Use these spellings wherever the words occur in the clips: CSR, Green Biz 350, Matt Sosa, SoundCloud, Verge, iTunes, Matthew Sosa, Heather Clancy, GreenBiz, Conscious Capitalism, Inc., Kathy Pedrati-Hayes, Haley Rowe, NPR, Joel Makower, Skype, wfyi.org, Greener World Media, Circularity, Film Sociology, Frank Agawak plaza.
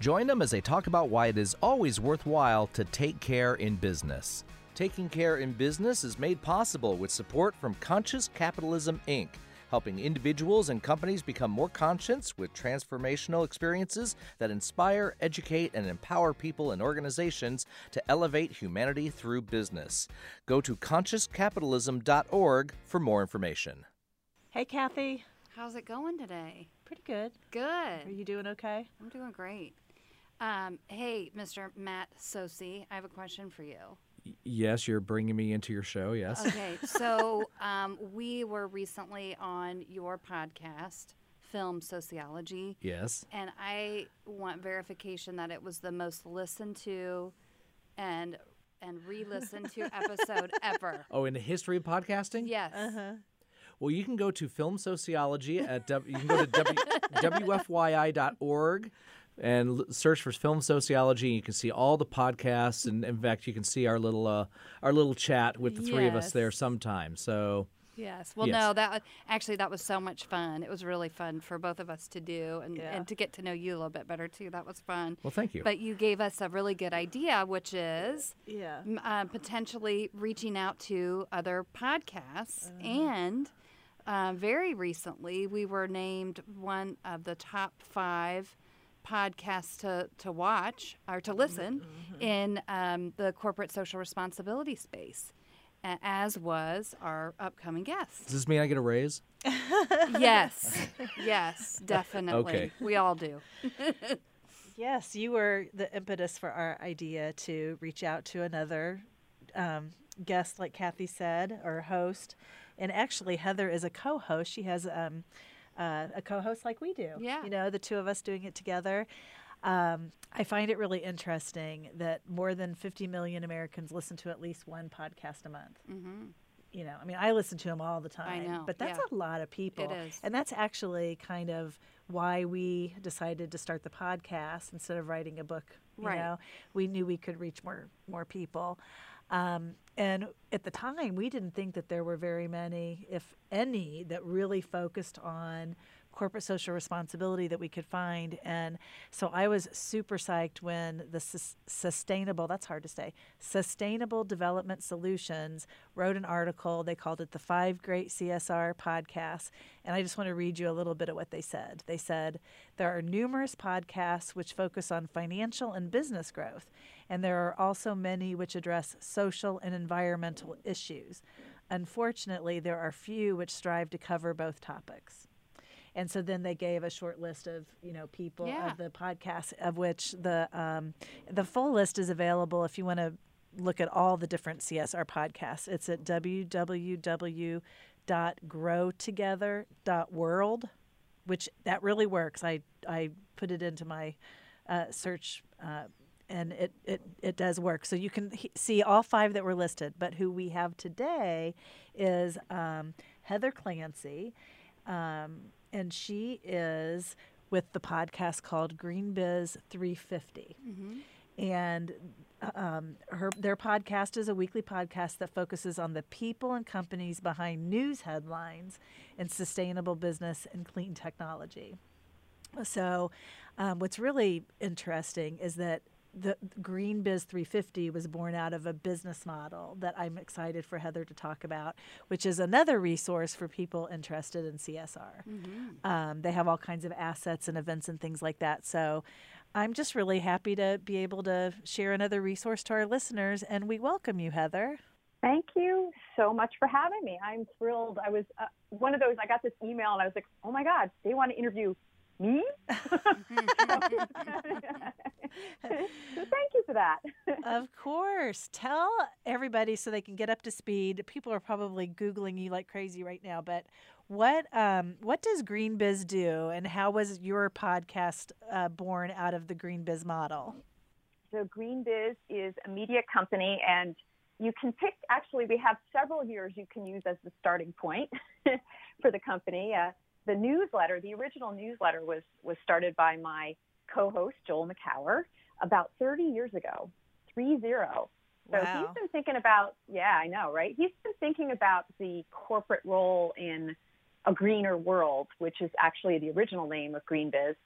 Join them as they talk about why it is always worthwhile to take care in business. Taking Care in Business is made possible with support from Conscious Capitalism, Inc., helping individuals and companies become more conscious with transformational experiences that inspire, educate, and empower people and organizations to elevate humanity through business. Go to consciouscapitalism.org for more information. Hey, Kathy. How's it going today? Pretty good. Good. Are you doing okay? I'm doing great. Hey, Mr. Matt Sosa, I have a question for you. Yes, you're bringing me into your show, yes. Okay, so we were recently on your podcast, Film Sociology. Yes. And I want verification that it was the most listened to and re-listened to episode ever. Oh, in the history of podcasting? Yes. Uh-huh. Well, you can go to Film Sociology at wfyi.org and search for Film Sociology. You can see all the podcasts, and in fact, you can see our little chat with the three of us there sometime. So yes, well, yes. No, that was so much fun. It was really fun for both of us to do, and to get to know you a little bit better too. That was fun. Well, thank you. But you gave us a really good idea, which is potentially reaching out to other podcasts and. Very recently, we were named one of the top 5 podcasts to watch or to listen in the corporate social responsibility space, as was our upcoming guest. Does this mean I get a raise? Yes, definitely. Okay. We all do. Yes, you were the impetus for our idea to reach out to another guest, like Kathy said, or host. And actually, Heather is a co-host. She has a co-host like we do. Yeah. You know, the two of us doing it together. I find it really interesting that more than 50 million Americans listen to at least one podcast a month. Mm-hmm. You know, I mean, I listen to them all the time. I know. But that's a lot of people. It is. And that's actually kind of why we decided to start the podcast instead of writing a book. You know, we knew we could reach more people. And at the time, we didn't think that there were very many, if any, that really focused on corporate social responsibility that we could find. And so I was super psyched when the Sustainable Development Solutions wrote an article. They called it the 5 Great CSR Podcasts. And I just want to read you a little bit of what they said. They said, there are numerous podcasts which focus on financial and business growth. And there are also many which address social and environmental issues. Unfortunately, there are few which strive to cover both topics. And so then they gave a short list of, you know, people of the podcast, of which the full list is available if you want to look at all the different CSR podcasts. It's at www.growtogether.world, which that really works. I put it into my search and it does work. So you can see all 5 that were listed. But who we have today is Heather Clancy. And she is with the podcast called Green Biz 350. Mm-hmm. And their podcast is a weekly podcast that focuses on the people and companies behind news headlines in sustainable business and clean technology. So what's really interesting is that the Green Biz 350 was born out of a business model that I'm excited for Heather to talk about, which is another resource for people interested in CSR. Mm-hmm. They have all kinds of assets and events and things like that. So I'm just really happy to be able to share another resource to our listeners, and we welcome you, Heather. Thank you so much for having me. I'm thrilled. I was one of those, I got this email, and I was like, oh, my God, they want to interview me? So thank you for that. Of course. Tell everybody so they can get up to speed. People are probably Googling you like crazy right now, but what does Green Biz do, and how was your podcast born out of the Green Biz model? So Green Biz is a media company, and you can pick, actually, we have several years you can use as the starting point for the company. The newsletter, the original newsletter was started by my co-host, Joel Makower, about 30 years ago, 30. So wow. He's been thinking about, yeah, I know, right? He's been thinking about the corporate role in a greener world, which is actually the original name of Green Biz,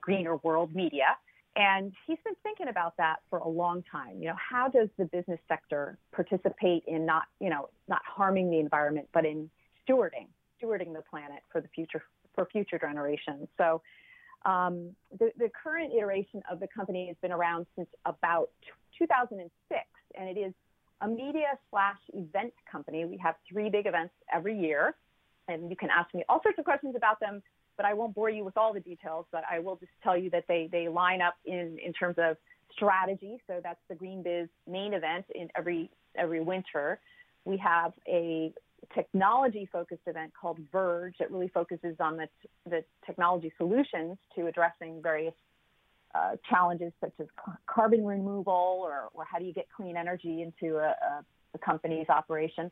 Greener World Media. And he's been thinking about that for a long time. You know, how does the business sector participate in not harming the environment, but in stewarding the planet for the future, for future generations? So the current iteration of the company has been around since about 2006, and it is a media/event company. We have 3 big events every year, and you can ask me all sorts of questions about them, but I won't bore you with all the details, but I will just tell you that they line up in terms of strategy. So that's the Green Biz main event in every winter. We have a technology-focused event called Verge that really focuses on the technology solutions to addressing various challenges such as carbon removal or how do you get clean energy into a company's operation.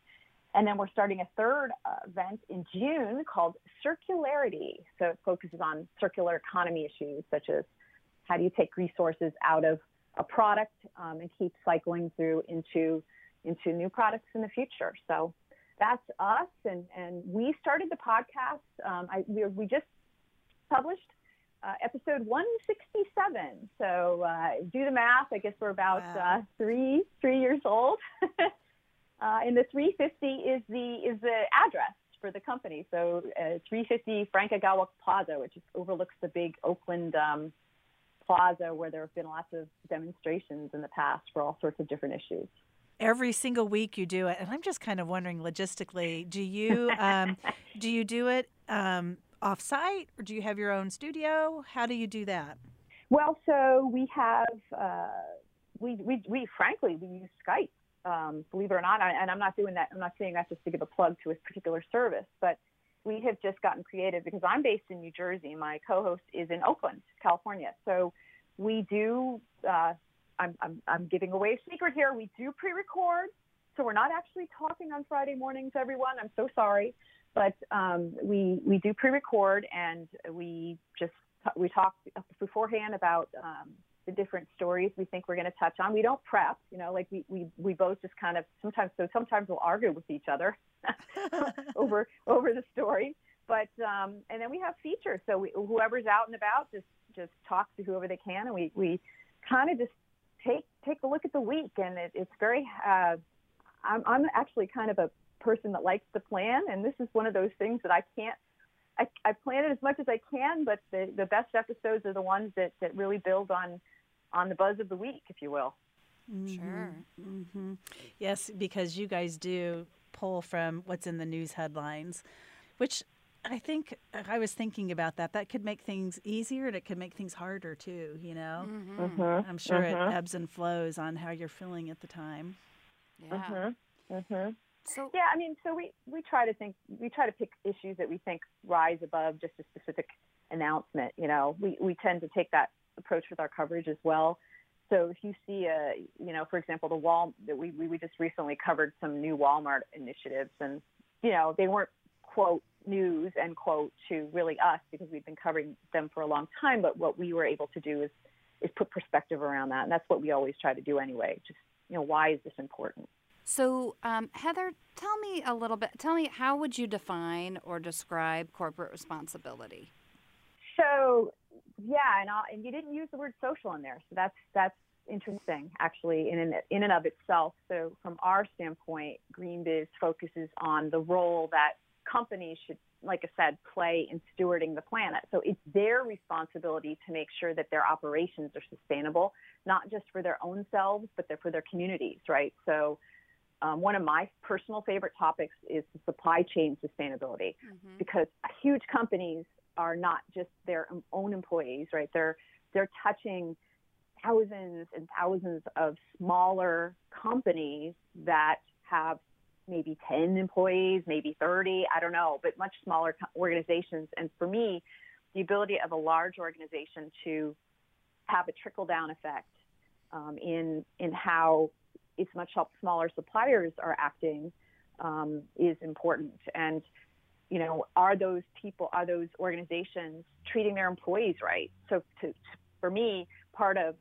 And then we're starting a third event in June called Circularity. So it focuses on circular economy issues, such as how do you take resources out of a product and keep cycling through into new products in the future. So that's us. And we started the podcast. We just published episode 167. So do the math. I guess we're about wow. three years old. And the 350 is the address for the company. So 350 Frank Agawak Plaza, which overlooks the big Oakland plaza where there have been lots of demonstrations in the past for all sorts of different issues. Every single week you do it, and I'm just kind of wondering logistically, do you do it off-site, or do you have your own studio? How do you do that? Well, so we have we frankly we use Skype. Believe it or not, and I'm not doing that. I'm not saying that just to give a plug to a particular service, but we have just gotten creative because I'm based in New Jersey. My co-host is in Oakland, California. So we do. I'm giving away a secret here. We do pre-record, so we're not actually talking on Friday mornings, everyone. I'm so sorry, but we do pre-record, and we talk beforehand about. The different stories we think we're going to touch on. We don't prep, you know, like we both just kind of sometimes we'll argue with each other over the story. But and then we have features. So whoever's out and about just talks to whoever they can, and we kind of just take a look at the week. And it's very I'm actually kind of a person that likes to plan, and this is one of those things that I plan it as much as I can, but the best episodes are the ones that really build on the buzz of the week, if you will. Mm-hmm. Sure. Mm-hmm. Yes, because you guys do pull from what's in the news headlines, which I think I was thinking about that. That could make things easier, and it could make things harder too, you know? Mm-hmm. Mm-hmm. I'm sure mm-hmm. it ebbs and flows on how you're feeling at the time. Yeah. Mm-hmm. Mm-hmm. So, yeah, I mean, so we try to pick issues that we think rise above just a specific announcement. You know, we tend to take that approach with our coverage as well. So if you see for example, the wall that we just recently covered some new Walmart initiatives, and you know they weren't quote news end quote to really us because we've been covering them for a long time. But what we were able to do is put perspective around that, and that's what we always try to do anyway. Just you know, why is this important? So, Heather, tell me a little bit. Tell me, how would you define or describe corporate responsibility? So, yeah, and you didn't use the word social in there, so that's interesting, actually, in and of itself. So, from our standpoint, Green Biz focuses on the role that companies should, like I said, play in stewarding the planet. So, it's their responsibility to make sure that their operations are sustainable, not just for their own selves, but for their communities, right? So. One of my personal favorite topics is the supply chain sustainability, mm-hmm. because huge companies are not just their own employees, right? They're touching thousands and thousands of smaller companies that have maybe 10 employees, maybe 30, I don't know, but much smaller organizations. And for me, the ability of a large organization to have a trickle-down effect in how it's much help smaller suppliers are acting is important. And, you know, are those people, are those organizations treating their employees right? So for me, part of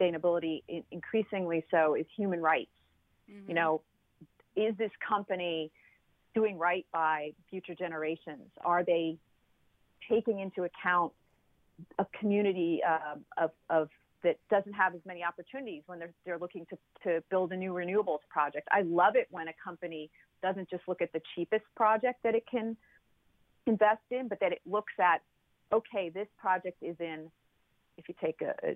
sustainability, increasingly so, is human rights. Mm-hmm. You know, is this company doing right by future generations? Are they taking into account a community of that doesn't have as many opportunities when they're looking to build a new renewables project? I love it when a company doesn't just look at the cheapest project that it can invest in, but that it looks at, okay, this project is in, if you take a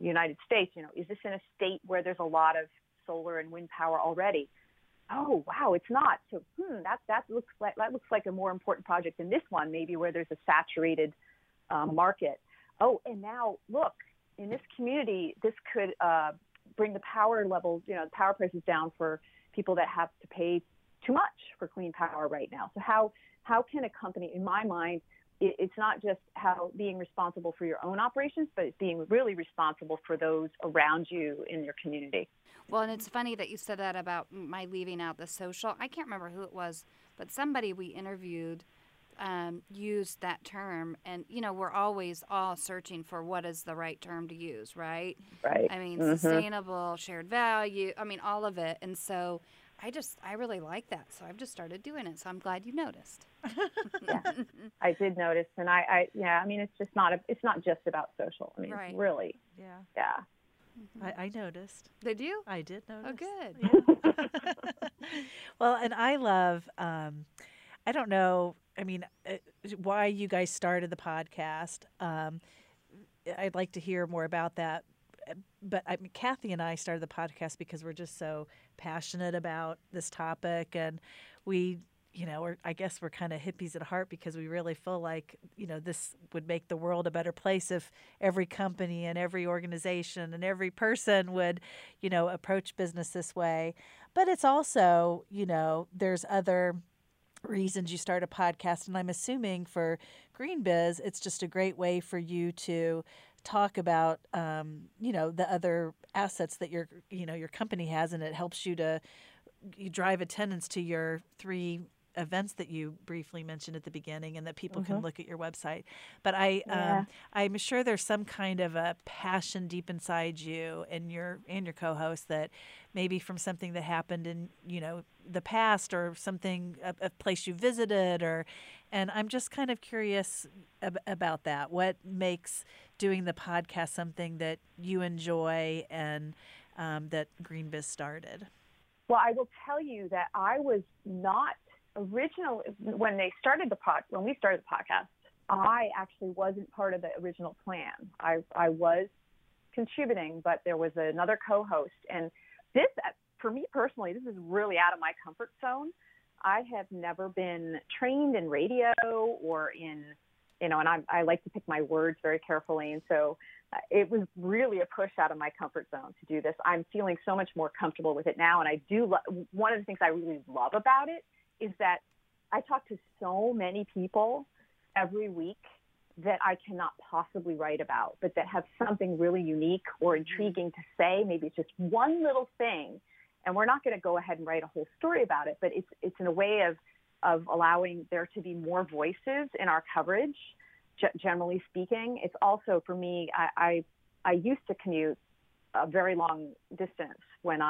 United States, you know, is this in a state where there's a lot of solar and wind power already? Oh, wow, it's not. So that looks like a more important project than this one, maybe where there's a saturated market. Oh, and now look, in this community, this could bring the power levels, you know, the power prices down for people that have to pay too much for clean power right now. So how can a company, in my mind, it's not just how being responsible for your own operations, but it's being really responsible for those around you in your community. Well, and it's funny that you said that about my leaving out the social. I can't remember who it was, but somebody we interviewed used that term, and you know, we're always all searching for what is the right term to use, right? I mean, mm-hmm. Sustainable, shared value, I mean, all of it. And so I really like that, so I've just started doing it, so I'm glad you noticed. Yeah, I did notice, and I mean, it's just not just about social, I mean, right. Really. Yeah. Mm-hmm. I noticed. Did you? I did notice. Oh, good. Yeah. Well, and I love, I don't know, I mean, why you guys started the podcast. I'd like to hear more about that. But I mean, Kathy and I started the podcast because we're just so passionate about this topic. And we, you know, I guess we're kind of hippies at heart because we really feel like, you know, this would make the world a better place if every company and every organization and every person would, you know, approach business this way. But it's also, you know, there's other reasons you start a podcast. And I'm assuming for Green Biz, it's just a great way for you to talk about, you know, the other assets that your, you know, your company has, and it helps you to drive attendance to your 3 events that you briefly mentioned at the beginning, and that people mm-hmm. can look at your website. But I'm sure there's some kind of a passion deep inside you and your co-host that maybe from something that happened in, you know, the past, or something, a place you visited, or, and I'm just kind of curious about that. What makes doing the podcast something that you enjoy and that Green Biz started? Well, I will tell you that I was not original when they started the pod. When we started the podcast, I actually wasn't part of the original plan. I was contributing, but there was another co-host. And this, for me personally, this is really out of my comfort zone. I have never been trained in radio or in, you know, and I like to pick my words very carefully. And so it was really a push out of my comfort zone to do this. I'm feeling so much more comfortable with it now. And I do one of the things I really love about it is that I talk to so many people every week that I cannot possibly write about, but that have something really unique or intriguing to say. Maybe it's just one little thing, and we're not going to go ahead and write a whole story about it, but it's in a way of allowing there to be more voices in our coverage, generally speaking. It's also, for me, I used to commute a very long distance when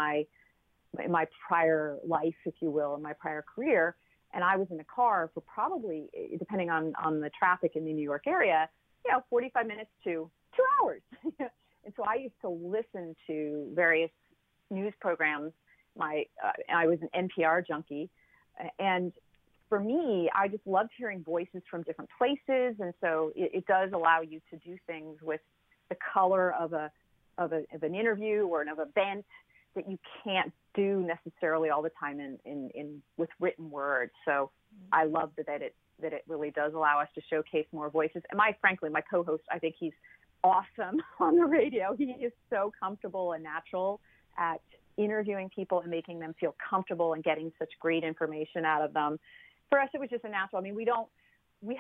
in my prior life, if you will, in my prior career, and I was in the car for probably, depending on the traffic in the New York area, you know, 45 minutes to 2 hours. And so I used to listen to various news programs. I was an NPR junkie. And for me, I just loved hearing voices from different places. And so it does allow you to do things with the color of an interview or of an event that you can't do necessarily all the time in with written words. So I love that it really does allow us to showcase more voices. And my co-host, I think he's awesome on the radio. He is so comfortable and natural at interviewing people and making them feel comfortable and getting such great information out of them. For us, it was just a natural. I mean, we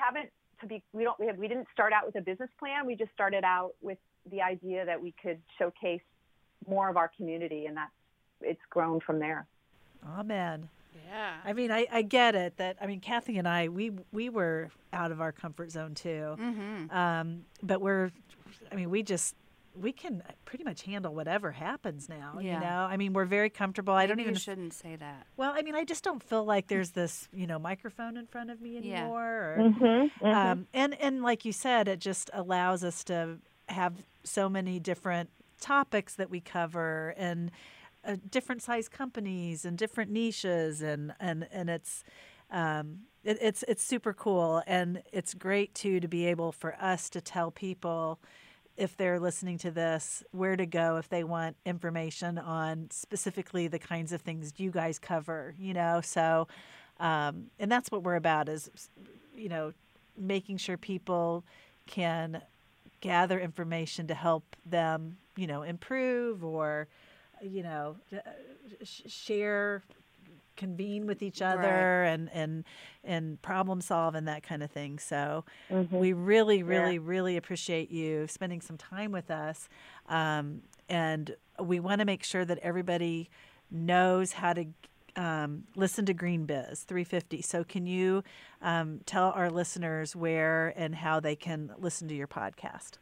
haven't to be, we didn't start out with a business plan. We just started out with the idea that we could showcase more of our community, and that's, it's grown from there. Amen. Yeah. I mean, I get it that, I mean, Kathy and I, we were out of our comfort zone too. Mm-hmm. But we can pretty much handle whatever happens now. Yeah. You know, I mean, we're very comfortable. Maybe I don't even. You shouldn't say that. Well, I mean, I just don't feel like there's this, you know, microphone in front of me anymore. Yeah. Or, mm-hmm. Mm-hmm. And like you said, it just allows us to have so many different topics that we cover, and different size companies and different niches, and it's super cool, and it's great too to be able for us to tell people, if they're listening to this, where to go if they want information on specifically the kinds of things you guys cover, you know. So, and that's what we're about, is, you know, making sure people can gather information to help them, you know, improve, or, you know, share, convene with each other, right, and problem solve and that kind of thing. So mm-hmm. we really appreciate you spending some time with us. And we want to make sure that everybody knows how to listen to Green Biz 350. So can you tell our listeners where and how they can listen to your podcast?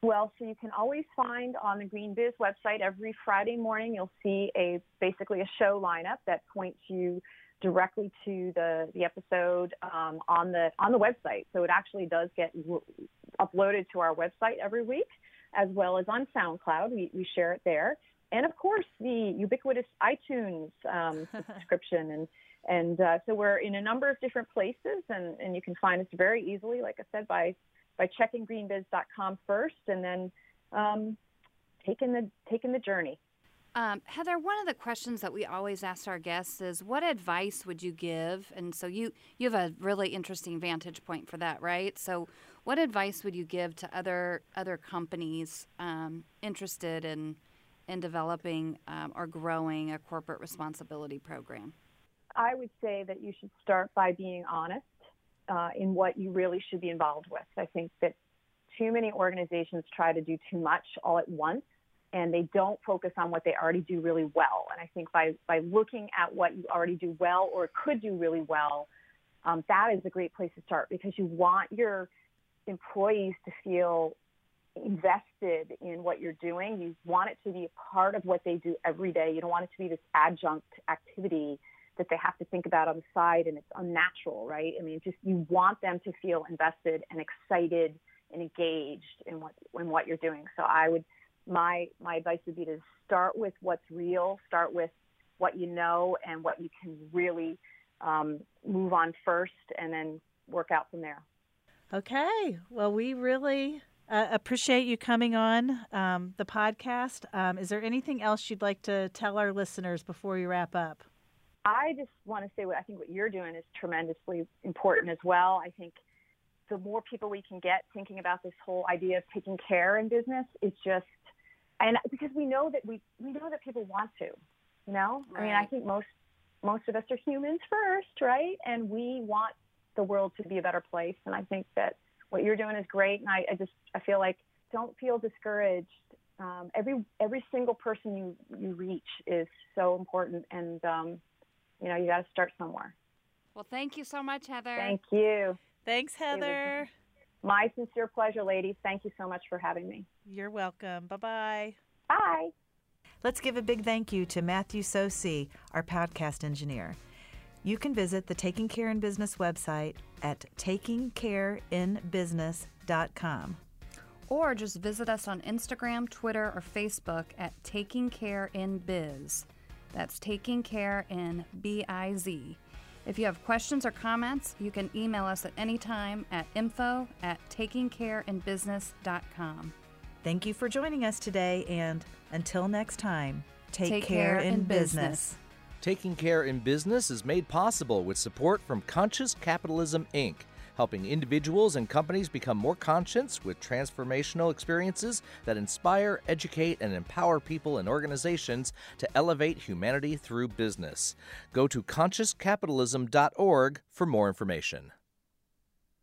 Well, so you can always find on the Green Biz website every Friday morning, you'll see basically a show lineup that points you directly to the episode on the website. So it actually does get uploaded to our website every week, as well as on SoundCloud. We share it there. And, of course, the ubiquitous iTunes subscription. And so we're in a number of different places, and you can find us very easily, like I said, by checking greenbiz.com first, and then taking the journey. Heather, one of the questions that we always ask our guests is, what advice would you give? And so you have a really interesting vantage point for that, right? So what advice would you give to other companies interested in developing or growing a corporate responsibility program? I would say that you should start by being honest in what you really should be involved with. I think that too many organizations try to do too much all at once, and they don't focus on what they already do really well. And I think by looking at what you already do well or could do really well, that is a great place to start, because you want your employees to feel invested in what you're doing. You want it to be a part of what they do every day. You don't want it to be this adjunct activity that they have to think about on the side, and it's unnatural, right? I mean, just, you want them to feel invested and excited and engaged in what you're doing. So my advice would be to start with what's real, start with what you know and what you can really move on first, and then work out from there. Okay. Well, we really appreciate you coming on the podcast. Is there anything else you'd like to tell our listeners before we wrap up? I just want to say I think what you're doing is tremendously important as well. I think the more people we can get thinking about this whole idea of taking care in business is just, and because we know that people want to, you know? Right. I mean, I think most of us are humans first, right? And we want the world to be a better place. And I think that what you're doing is great. And I feel like, don't feel discouraged. Every single person you reach is so important. And, you know, you got to start somewhere. Well, thank you so much, Heather. Thank you. Thanks, Heather. My sincere pleasure, ladies. Thank you so much for having me. You're welcome. Bye-bye. Bye. Let's give a big thank you to Matthew Sosa, our podcast engineer. You can visit the Taking Care in Business website at takingcareinbusiness.com. Or just visit us on Instagram, Twitter, or Facebook at Taking Care in Biz. That's Taking Care in B-I-Z. If you have questions or comments, you can email us at any time at info@takingcareinbusiness.com. Thank you for joining us today, and until next time, take care in business. Taking Care in Business is made possible with support from Conscious Capitalism, Inc., helping individuals and companies become more conscious with transformational experiences that inspire, educate, and empower people and organizations to elevate humanity through business. Go to consciouscapitalism.org for more information.